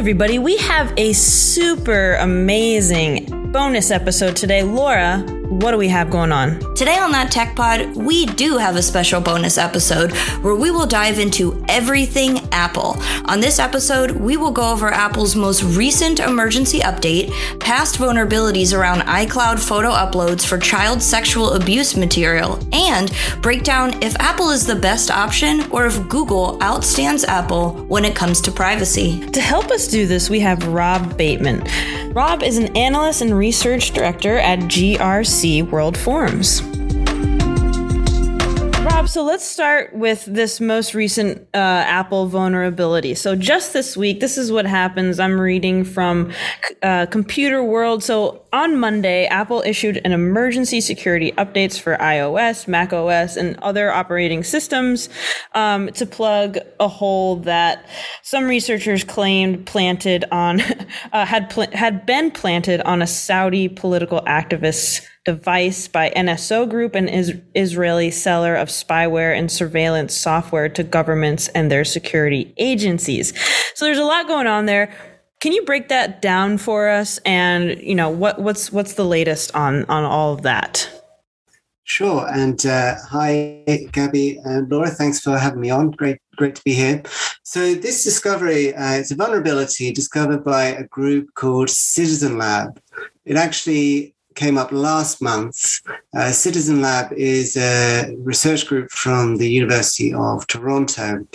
everybody. We have a super amazing bonus episode today. Laura, what do we have going on? Today on That Tech Pod, we do have a special bonus episode where we will dive into everything Apple. On this episode, we will go over Apple's most recent emergency update, past vulnerabilities around iCloud photo uploads for child sexual abuse material, and break down if Apple is the best option or if Google outstands Apple when it comes to privacy. To help us do this, we have Rob Bateman. Rob is an analyst and research director at GRC World Forums. Rob, so let's start with this most recent Apple vulnerability. So just this week, this is what happens. I'm reading from Computer World. So on Monday, Apple issued an emergency security updates for iOS, macOS, and other operating systems to plug a hole that some researchers claimed planted on had been planted on a Saudi political activist's device by NSO Group, an Israeli seller of spyware and surveillance software to governments and their security agencies. So there's a lot going on there. Can you break that down for us? And, you know, what's the latest on all of that? Sure. And hi, Gabi and Laura. Thanks for having me on. Great to be here. So this discovery, it's a vulnerability discovered by a group called Citizen Lab. It actually came up last month. Citizen Lab is a research group from the University of Toronto.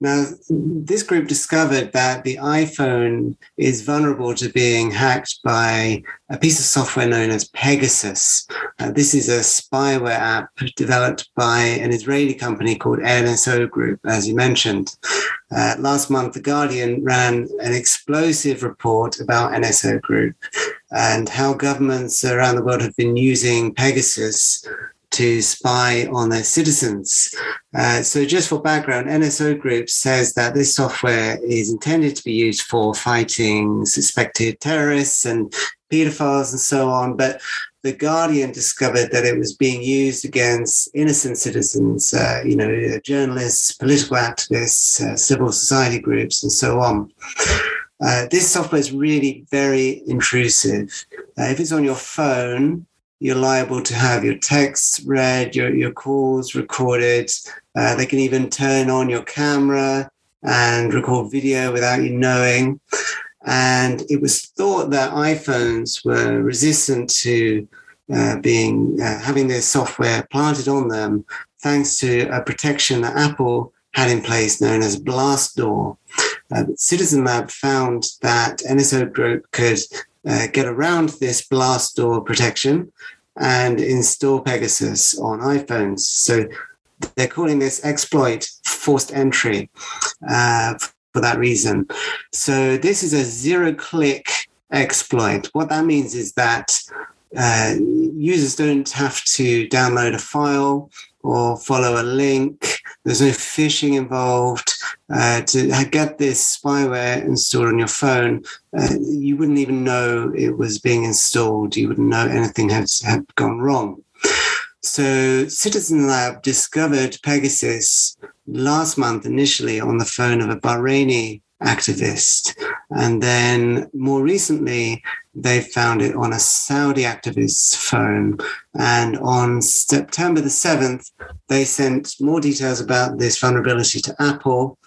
Now, this group discovered that the iPhone is vulnerable to being hacked by a piece of software known as Pegasus. This is a spyware app developed by an Israeli company called NSO Group, as you mentioned. Last month, The Guardian ran an explosive report about NSO Group and how governments around the world have been using Pegasus to spy on their citizens. So just for background, NSO Group says that this software is intended to be used for fighting suspected terrorists and pedophiles and so on, but The Guardian discovered that it was being used against innocent citizens, journalists, political activists, civil society groups, and so on. This software is really very intrusive. If it's on your phone, you're liable to have your texts read, your calls recorded. They can even turn on your camera and record video without you knowing. And it was thought that iPhones were resistant to having their software planted on them, thanks to a protection that Apple had in place known as Blast Door. Citizen Lab found that NSO Group could get around this Blast Door protection and install Pegasus on iPhones. So they're calling this exploit forced entry for that reason. So this is a zero-click exploit. What that means is that users don't have to download a file or follow a link. There's no phishing involved. To get this spyware installed on your phone, you wouldn't even know it was being installed. You wouldn't know anything had gone wrong. So Citizen Lab discovered Pegasus last month initially on the phone of a Bahraini activist. And then more recently, they found it on a Saudi activist's phone. And on September the 7th, they sent more details about this vulnerability to Apple.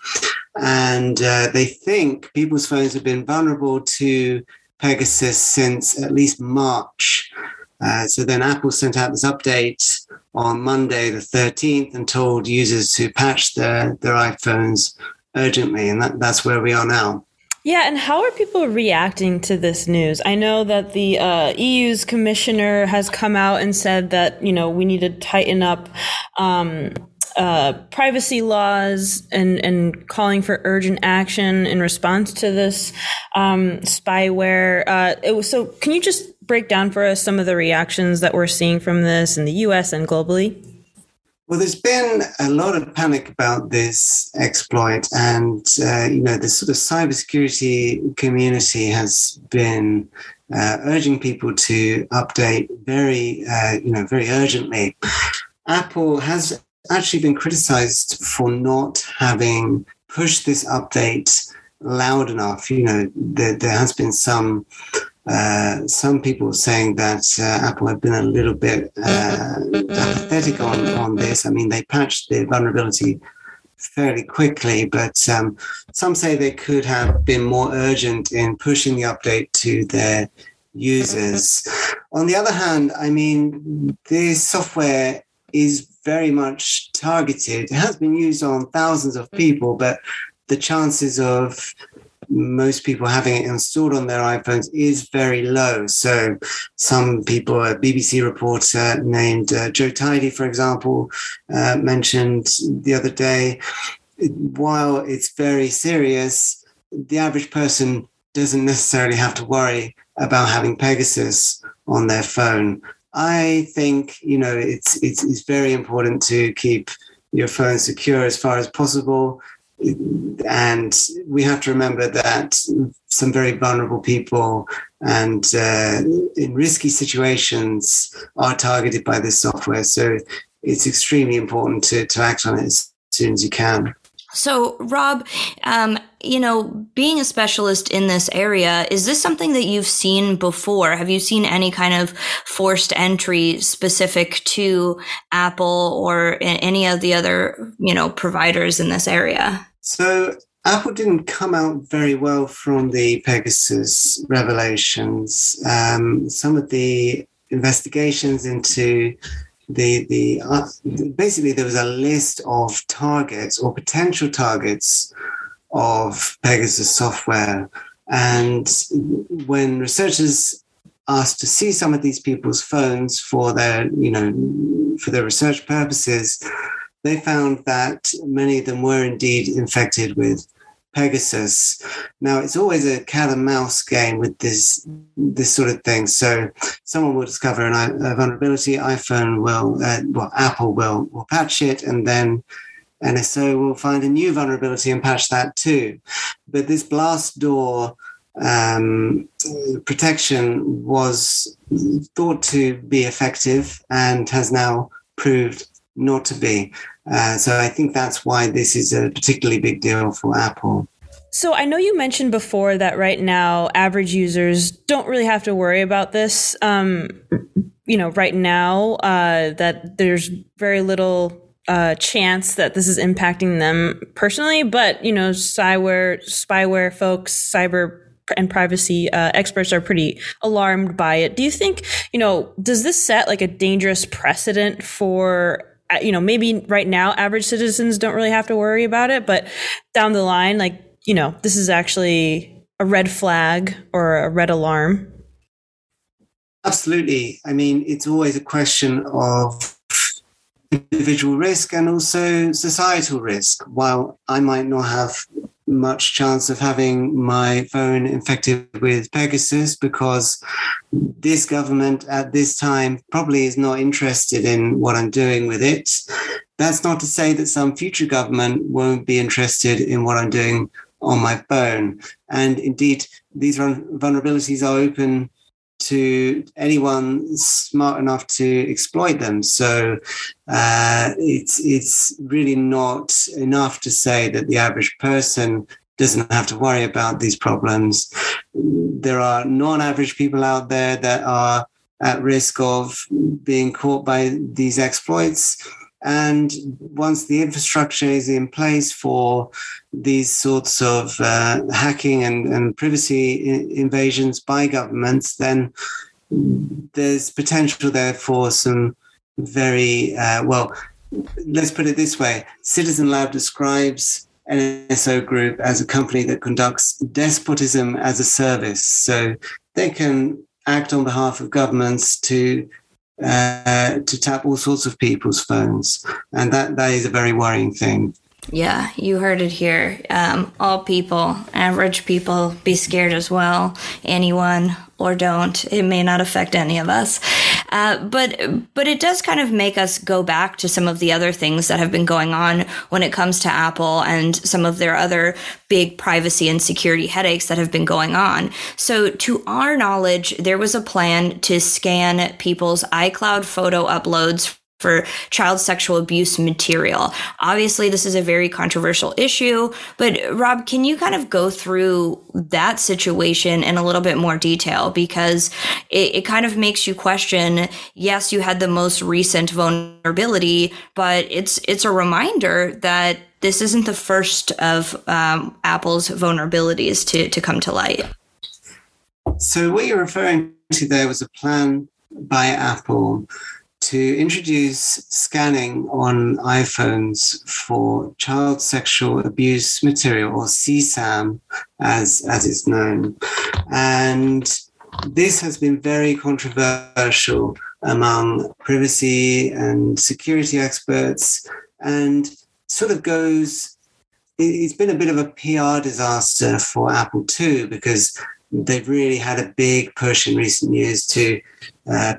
And they think people's phones have been vulnerable to Pegasus since at least March. So then Apple sent out this update on Monday the 13th and told users to patch their iPhones urgently, and that's where we are now. Yeah, and how are people reacting to this news? I know that the EU's commissioner has come out and said that, you know, we need to tighten up privacy laws and calling for urgent action in response to this spyware. So can you just break down for us some of the reactions that we're seeing from this in the US and globally? Well, there's been a lot of panic about this exploit, and the sort of cybersecurity community has been urging people to update very urgently. Apple has actually been criticized for not having pushed this update loud enough. You know, there has been some people saying that Apple have been a little bit apathetic on this. I mean, they patched the vulnerability fairly quickly, but some say they could have been more urgent in pushing the update to their users. On the other hand, I mean, this software is very much targeted. It has been used on thousands of people, but the chances of most people having it installed on their iPhones is very low. So some people, a BBC reporter named Joe Tidy, for example, mentioned the other day, while it's very serious, the average person doesn't necessarily have to worry about having Pegasus on their phone. I think, you know, it's very important to keep your phone secure as far as possible. And we have to remember that some very vulnerable people and in risky situations are targeted by this software. So it's extremely important to act on it as soon as you can. So, Rob, you know, being a specialist in this area, is this something that you've seen before? Have you seen any kind of forced entry specific to Apple or any of the other, you know, providers in this area? So Apple didn't come out very well from the Pegasus revelations. Some of the investigations into basically there was a list of targets or potential targets of Pegasus software. And when researchers asked to see some of these people's phones for their, you know, for their research purposes, they found that many of them were indeed infected with Pegasus. Now, it's always a cat and mouse game with this sort of thing. So someone will discover a vulnerability, iPhone will, Apple will patch it, and then NSO will find a new vulnerability and patch that too. But this Blast Door protection was thought to be effective and has now proved not to be. So I think that's why this is a particularly big deal for Apple. So I know you mentioned before that right now, average users don't really have to worry about this. You know, right now that there's very little chance that this is impacting them personally. But, you know, spyware folks, cyber and privacy experts are pretty alarmed by it. Do you think, you know, does this set like a dangerous precedent for, you know, maybe right now average citizens don't really have to worry about it, but down the line, like, you know, this is actually a red flag or a red alarm? Absolutely. I mean, it's always a question of individual risk and also societal risk. While I might not have much chance of having my phone infected with Pegasus because this government at this time probably is not interested in what I'm doing with it, that's not to say that some future government won't be interested in what I'm doing on my phone. And indeed, these vulnerabilities are open to anyone smart enough to exploit them. So it's really not enough to say that the average person doesn't have to worry about these problems. There are non-average people out there that are at risk of being caught by these exploits. And once the infrastructure is in place for these sorts of hacking and privacy invasions by governments, then there's potential there for some very, well, let's put it this way. Citizen Lab describes NSO Group as a company that conducts despotism as a service. So they can act on behalf of governments to tap all sorts of people's phones. And that is a very worrying thing. Yeah, you heard it here. All people, average people, be scared as well. Anyone or don't. It may not affect any of us. But it does kind of make us go back to some of the other things that have been going on when it comes to Apple and some of their other big privacy and security headaches that have been going on. So to our knowledge, there was a plan to scan people's iCloud photo uploads for child sexual abuse material. Obviously, this is a very controversial issue, but Rob, can you kind of go through that situation in a little bit more detail? Because it kind of makes you question, yes, you had the most recent vulnerability, but it's a reminder that this isn't the first of Apple's vulnerabilities to come to light. So what you're referring to there was a plan by Apple to introduce scanning on iPhones for child sexual abuse material, or CSAM as it's known. And this has been very controversial among privacy and security experts, and sort of goes, it's been a bit of a PR disaster for Apple too, because they've really had a big push in recent years to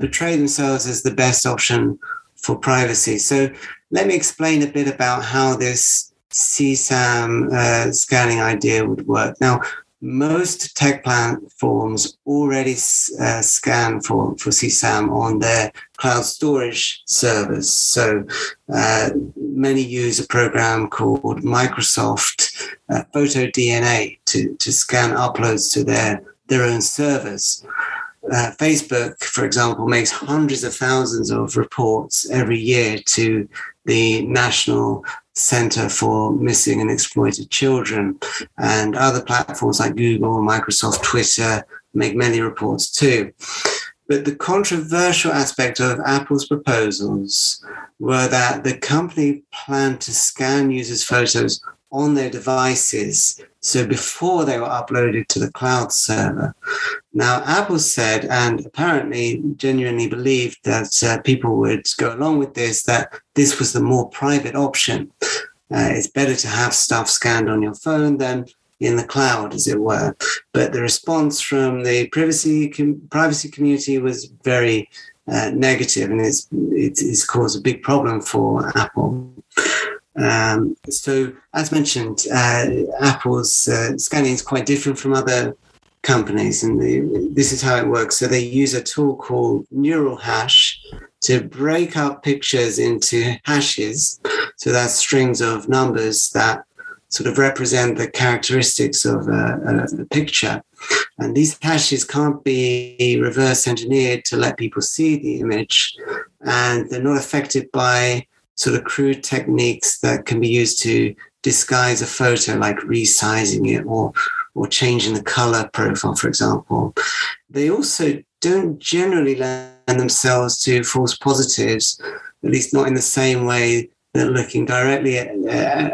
portray themselves as the best option for privacy. So let me explain a bit about how this CSAM scanning idea would work. Now, most tech platforms already scan for CSAM on their cloud storage servers. So many use a program called Microsoft PhotoDNA to scan uploads to their own servers. Facebook, for example, makes hundreds of thousands of reports every year to the National Center for Missing and Exploited Children, and other platforms like Google, Microsoft, Twitter make many reports too. But the controversial aspect of Apple's proposals were that the company planned to scan users' photos on their devices, so before they were uploaded to the cloud server. Now, Apple said, and apparently genuinely believed that people would go along with this, that this was the more private option. It's better to have stuff scanned on your phone than in the cloud, as it were. But the response from the privacy community was very negative, and it's caused a big problem for Apple. So, as mentioned, Apple's scanning is quite different from other companies, and this is how it works. So they use a tool called Neural Hash to break up pictures into hashes. So that's strings of numbers that sort of represent the characteristics of a picture. And these hashes can't be reverse engineered to let people see the image, and they're not affected by sort of crude techniques that can be used to disguise a photo, like resizing it or changing the color profile, for example. They also don't generally lend themselves to false positives, at least not in the same way that looking directly at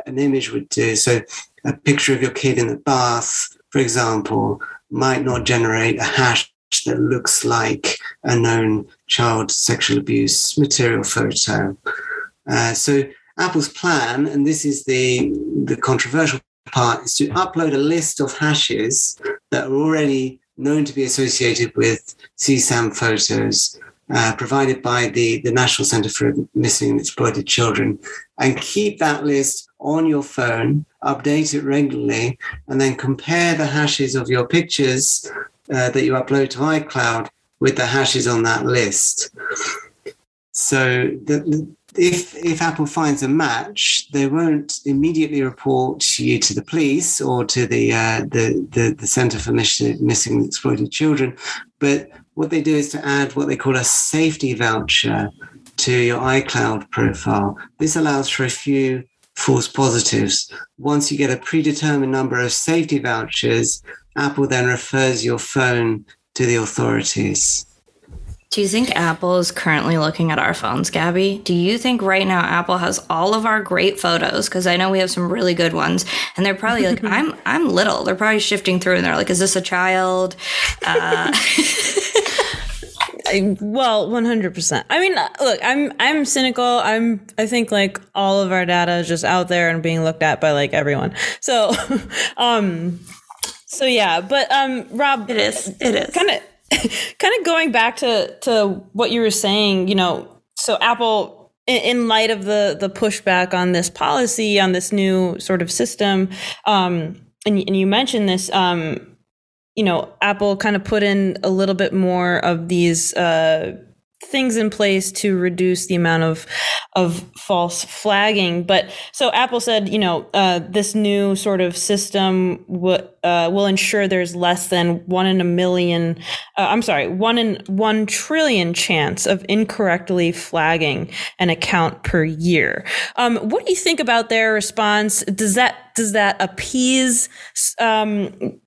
an image would do. So a picture of your kid in the bath, for example, might not generate a hash that looks like a known child sexual abuse material photo. So Apple's plan, and this is the controversial part, is to upload a list of hashes that are already known to be associated with CSAM photos provided by the National Center for Missing and Exploited Children, and keep that list on your phone, update it regularly, and then compare the hashes of your pictures that you upload to iCloud with the hashes on that list. So If Apple finds a match, they won't immediately report you to the police or to the Center for Missing and Exploited Children, but what they do is to add what they call a safety voucher to your iCloud profile. This allows for a few false positives. Once you get a predetermined number of safety vouchers, Apple then refers your phone to the authorities. Do you think Apple is currently looking at our phones, Gabi? Do you think right now Apple has all of our great photos? Because I know we have some really good ones, and they're probably like, I'm little. They're probably shifting through, and they're like, is this a child? Well, 100%. I mean, look, I'm cynical. I think like all of our data is just out there and being looked at by like everyone. So, so yeah. But Rob, it is kind of going back to what you were saying, you know, so Apple, in light of the pushback on this policy, on this new sort of system, and you mentioned this, you know, Apple kind of put in a little bit more of these things in place to reduce the amount of false flagging. But so Apple said, you know, this new sort of system will ensure there's less than 1 in 1 trillion chance of incorrectly flagging an account per year. What do you think about their response? Does that appease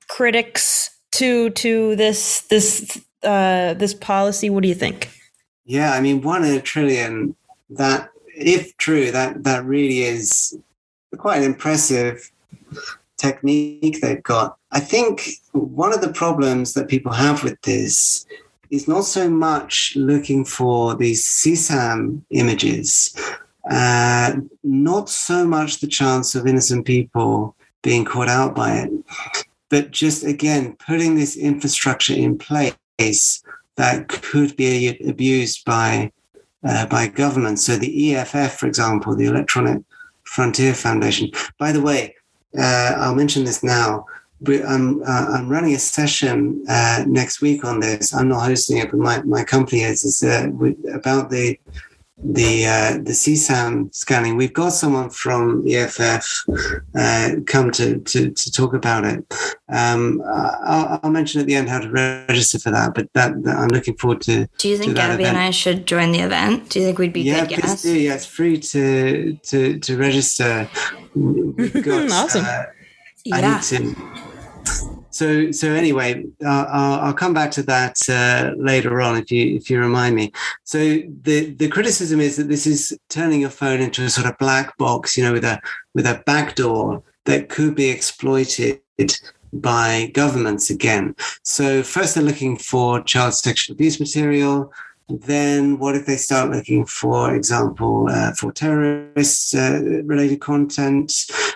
critics to this policy? What do you think? Yeah, I mean, 1 in a trillion, that, if true, that really is quite an impressive technique they've got. I think one of the problems that people have with this is not so much looking for these CSAM images, not so much the chance of innocent people being caught out by it, but just, again, putting this infrastructure in place that could be abused by government. So the EFF, for example, the Electronic Frontier Foundation. By the way, I'll mention this now. I'm running a session next week on this. I'm not hosting it, but my company is. It's about the CSAM scanning. We've got someone from EFF come to talk about it. I'll mention at the end how to register for that, but that I'm looking forward to. Do you think Gabi and I should join the event? Do you think we'd be good guests? Yeah, it's free to register. Got, awesome. Yeah. So anyway, I'll come back to that later on if you remind me. So the criticism is that this is turning your phone into a sort of black box, you know, with a backdoor that could be exploited by governments again. So first they're looking for child sexual abuse material. Then what if they start looking, for example, for terrorist-related content?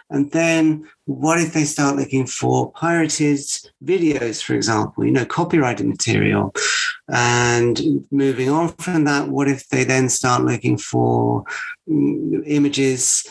And then what if they start looking for pirated videos, for example, you know, copyrighted material? And moving on from that, what if they then start looking for images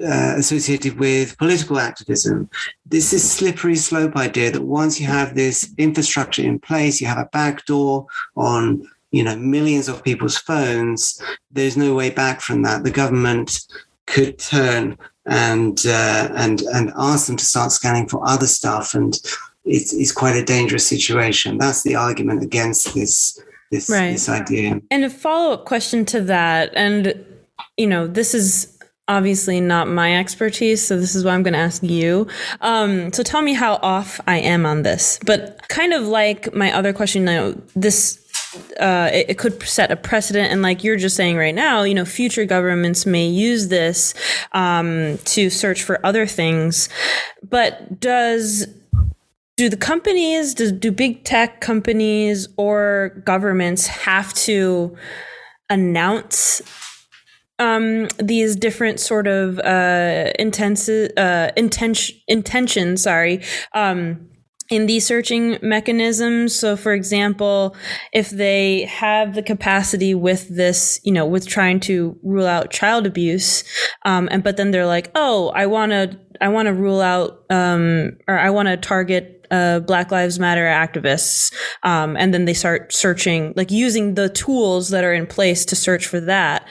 associated with political activism? This is slippery slope idea that once you have this infrastructure in place, you have a backdoor on, you know, millions of people's phones, there's no way back from that. The government could turn and ask them to start scanning for other stuff, and it's quite a dangerous situation. That's the argument against this idea. And a follow-up question to that, and, you know, this is obviously not my expertise, so this is why I'm going to ask you. So tell me how off I am on this. But kind of like my other question, you know, this... it could set a precedent, and like you're just saying right now, you know, future governments may use this to search for other things. But do big tech companies or governments have to announce these different sort of intentions? In these searching mechanisms. So for example, if they have the capacity with this, you know, with trying to rule out child abuse, but then they're like, oh, I want to rule out, or I want to target, Black Lives Matter activists. And then they start searching, like using the tools that are in place to search for that.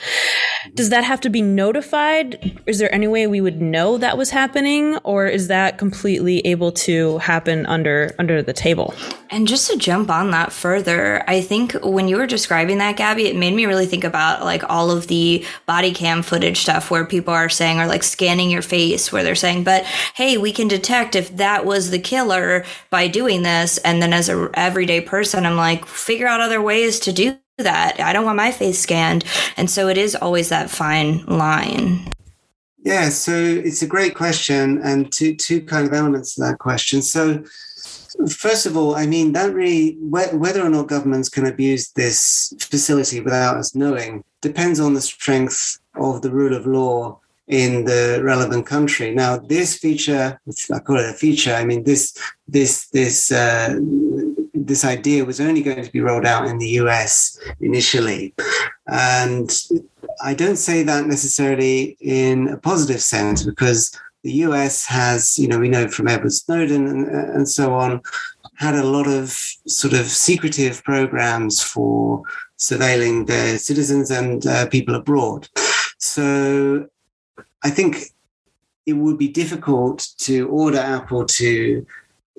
Does that have to be notified? Is there any way we would know that was happening, or is that completely able to happen under the table? And just to jump on that further, I think when you were describing that, Gabi, it made me really think about like all of the body cam footage stuff where people are saying, or like scanning your face, where they're saying, but hey, we can detect if that was the killer by doing this. And then as an everyday person, I'm like, figure out other ways to do that. I don't want my face scanned. And so it is always that fine line. Yeah, so it's a great question, and two kind of elements to that question. So first of all, I mean, that really, whether or not governments can abuse this facility without us knowing depends on the strength of the rule of law in the relevant country. Now, this feature, I call it a feature, I mean, this idea was only going to be rolled out in the US initially. And I don't say that necessarily in a positive sense, because the US has, you know, we know from Edward Snowden and so on, had a lot of sort of secretive programs for surveilling their citizens and people abroad. So I think it would be difficult to order Apple to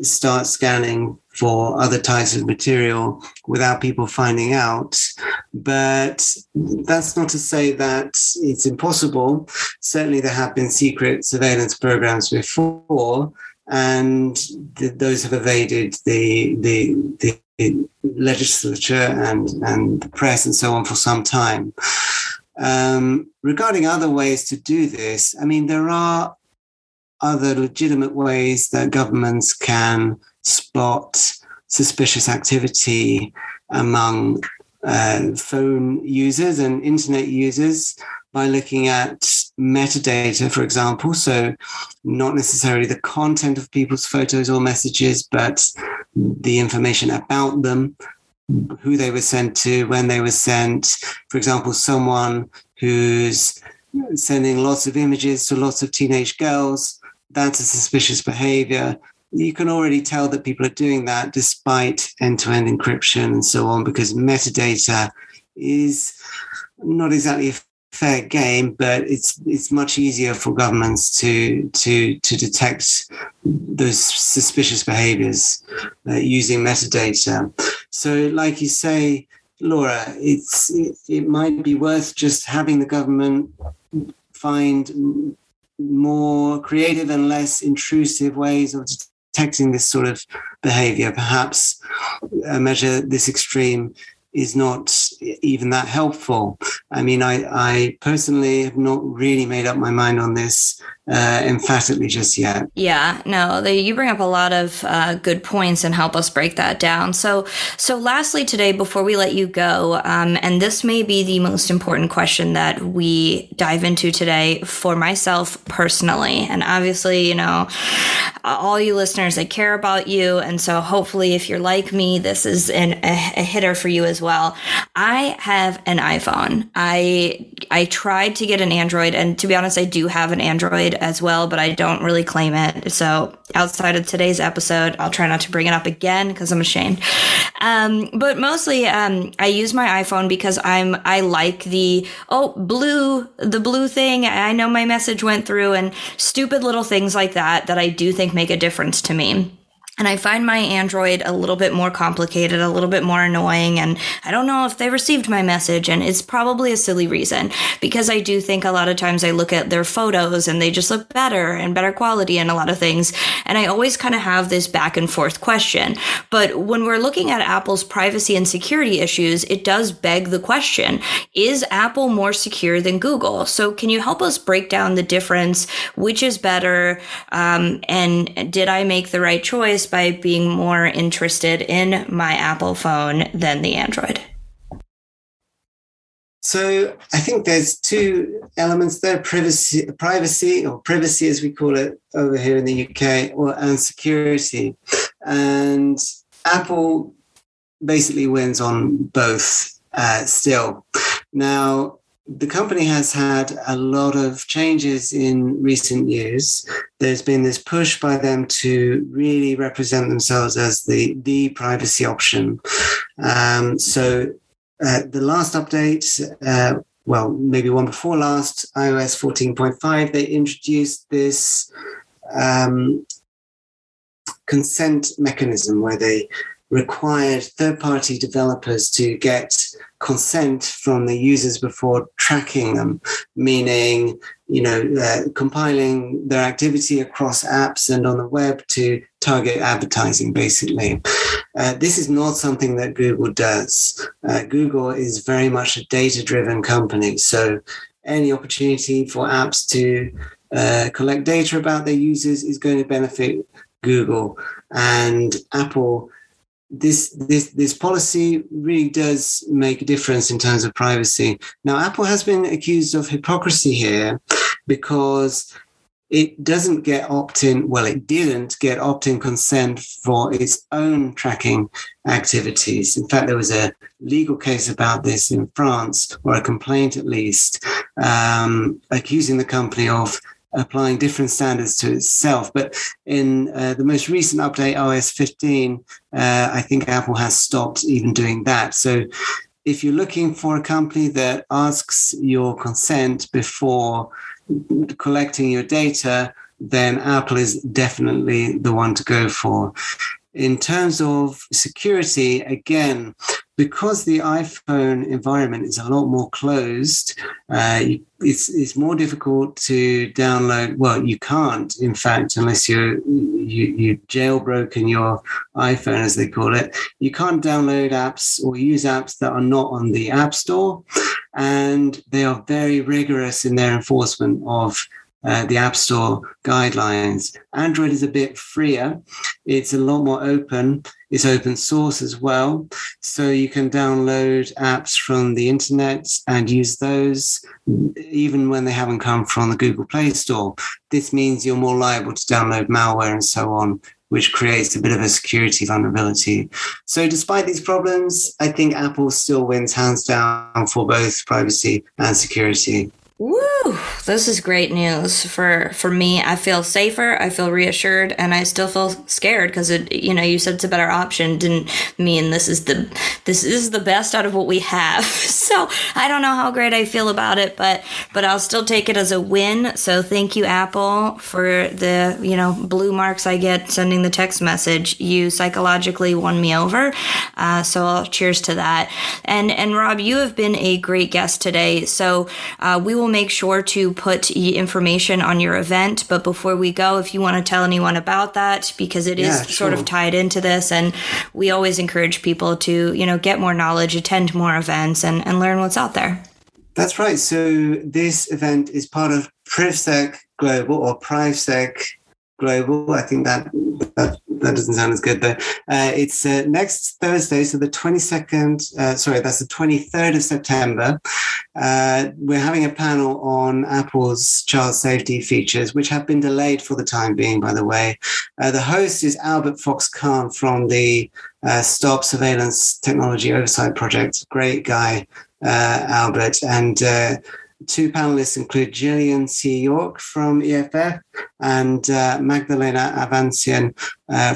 start scanning for other types of material without people finding out. But that's not to say that it's impossible. Certainly there have been secret surveillance programs before, and those have evaded the legislature and the press and so on for some time. Regarding other ways to do this, I mean, there are other legitimate ways that governments can spot suspicious activity among phone users and internet users by looking at metadata, for example. So not necessarily the content of people's photos or messages, but the information about them, who they were sent to, when they were sent. For example, someone who's sending lots of images to lots of teenage girls, that's a suspicious behavior. You can already tell that people are doing that despite end-to-end encryption and so on, because metadata is not exactly a fair game, but it's much easier for governments to detect those suspicious behaviors using metadata. So like you say, Laura, it might be worth just having the government find more creative and less intrusive ways of detecting this sort of behavior. Perhaps a measure this extreme is not even that helpful. I mean, I personally have not really made up my mind on this emphatically just yet. Yeah, no, you bring up a lot of good points and help us break that down. So lastly today, before we let you go, and this may be the most important question that we dive into today for myself personally. And obviously, you know, all you listeners, I care about you. And so hopefully if you're like me, this is a hitter for you as well. I have an iPhone. I tried to get an Android, and to be honest, I do have an Android as well, but I don't really claim it. So outside of today's episode, I'll try not to bring it up again because I'm ashamed. But mostly, I use my iPhone because I like the blue thing. I know my message went through, and stupid little things like that I do think make a difference to me. And I find my Android a little bit more complicated, a little bit more annoying, and I don't know if they received my message, and it's probably a silly reason, because I do think a lot of times I look at their photos and they just look better and better quality and a lot of things, and I always kind of have this back and forth question. But when we're looking at Apple's privacy and security issues, it does beg the question, is Apple more secure than Google? So can you help us break down the difference, which is better, and did I make the right choice by being more interested in my Apple phone than the Android? So I think there's two elements there, privacy as we call it over here in the UK, and security. And Apple basically wins on both still. Now, the company has had a lot of changes in recent years. There's been this push by them to really represent themselves as the privacy option. So the last update, well, maybe one before last, iOS 14.5, they introduced this consent mechanism where they required third-party developers to get consent from the users before tracking them, meaning, you know, compiling their activity across apps and on the web to target advertising, basically. This is not something that Google does. Google is very much a data-driven company, so any opportunity for apps to collect data about their users is going to benefit Google. And Apple, This policy really does make a difference in terms of privacy. Now, Apple has been accused of hypocrisy here because it didn't get opt-in consent for its own tracking activities. In fact, there was a legal case about this in France, or a complaint at least, accusing the company of applying different standards to itself. But in the most recent update, iOS 15, I think Apple has stopped even doing that. So if you're looking for a company that asks your consent before collecting your data, then Apple is definitely the one to go for. In terms of security, again, because the iPhone environment is a lot more closed, it's more difficult to download. Well, you can't, in fact, unless you jailbroken your iPhone, as they call it. You can't download apps or use apps that are not on the App Store, and they are very rigorous in their enforcement of the App Store guidelines. Android is a bit freer. It's a lot more open. It's open source as well. So you can download apps from the internet and use those even when they haven't come from the Google Play Store. This means you're more liable to download malware and so on, which creates a bit of a security vulnerability. So despite these problems, I think Apple still wins hands down for both privacy and security. Woo! This is great news for me. I feel safer, I feel reassured, and I still feel scared because you said it's a better option. Didn't mean this is the best out of what we have. So I don't know how great I feel about it, but I'll still take it as a win. So thank you, Apple, for the blue marks I get sending the text message. You psychologically won me over. So I'll cheers to that. And Rob, you have been a great guest today. So we will make sure to put information on your event, but before we go, if you want to tell anyone about that, because it is sort of tied into this, and we always encourage people to get more knowledge, attend more events, and learn what's out there. That's right. So this event is part of PrivSec Global. I think that doesn't sound as good though. It's next Thursday, so the 23rd of September. We're having a panel on Apple's child safety features, which have been delayed for the time being, by the way. The host is Albert Fox-Kahn from the Stop Surveillance Technology Oversight Project. Great guy, Albert. And two panelists include Gillian C. York from EFF and Magdalena Avancian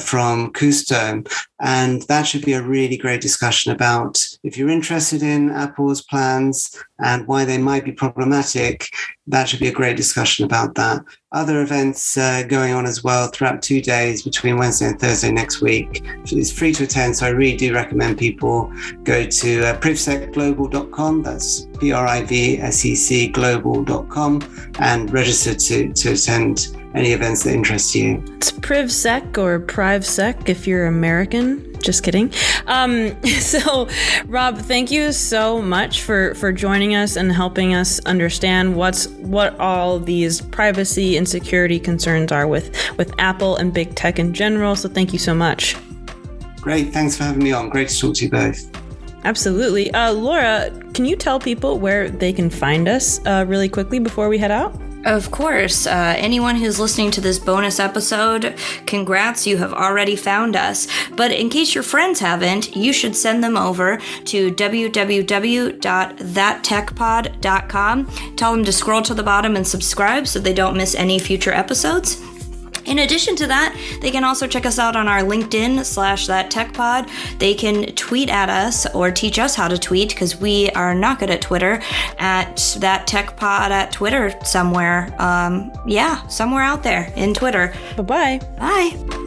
from Kusto. And that should be a really great discussion about if you're interested in Apple's plans and why they might be problematic. That should be a great discussion about that. Other events going on as well throughout 2 days between Wednesday and Thursday next week. It's free to attend, so I really do recommend people go to privsecglobal.com. That's PRIVSEC global.com and register to attend any events that interest you. It's PrivSec or PrivSec if you're American. Just kidding. So, Rob, thank you so much for joining us and helping us understand what all these privacy and security concerns are with Apple and big tech in general. So thank you so much. Great. Thanks for having me on. Great to talk to you both. Absolutely. Laura, can you tell people where they can find us really quickly before we head out? Of course. Anyone who's listening to this bonus episode, congrats, you have already found us. But in case your friends haven't, you should send them over to www.thattechpod.com. Tell them to scroll to the bottom and subscribe so they don't miss any future episodes. In addition to that, they can also check us out on our LinkedIn /That Tech Pod. They can tweet at us or teach us how to tweet because we are not good at Twitter. At That Tech Pod at Twitter somewhere. Somewhere out there in Twitter. Bye-bye. Bye.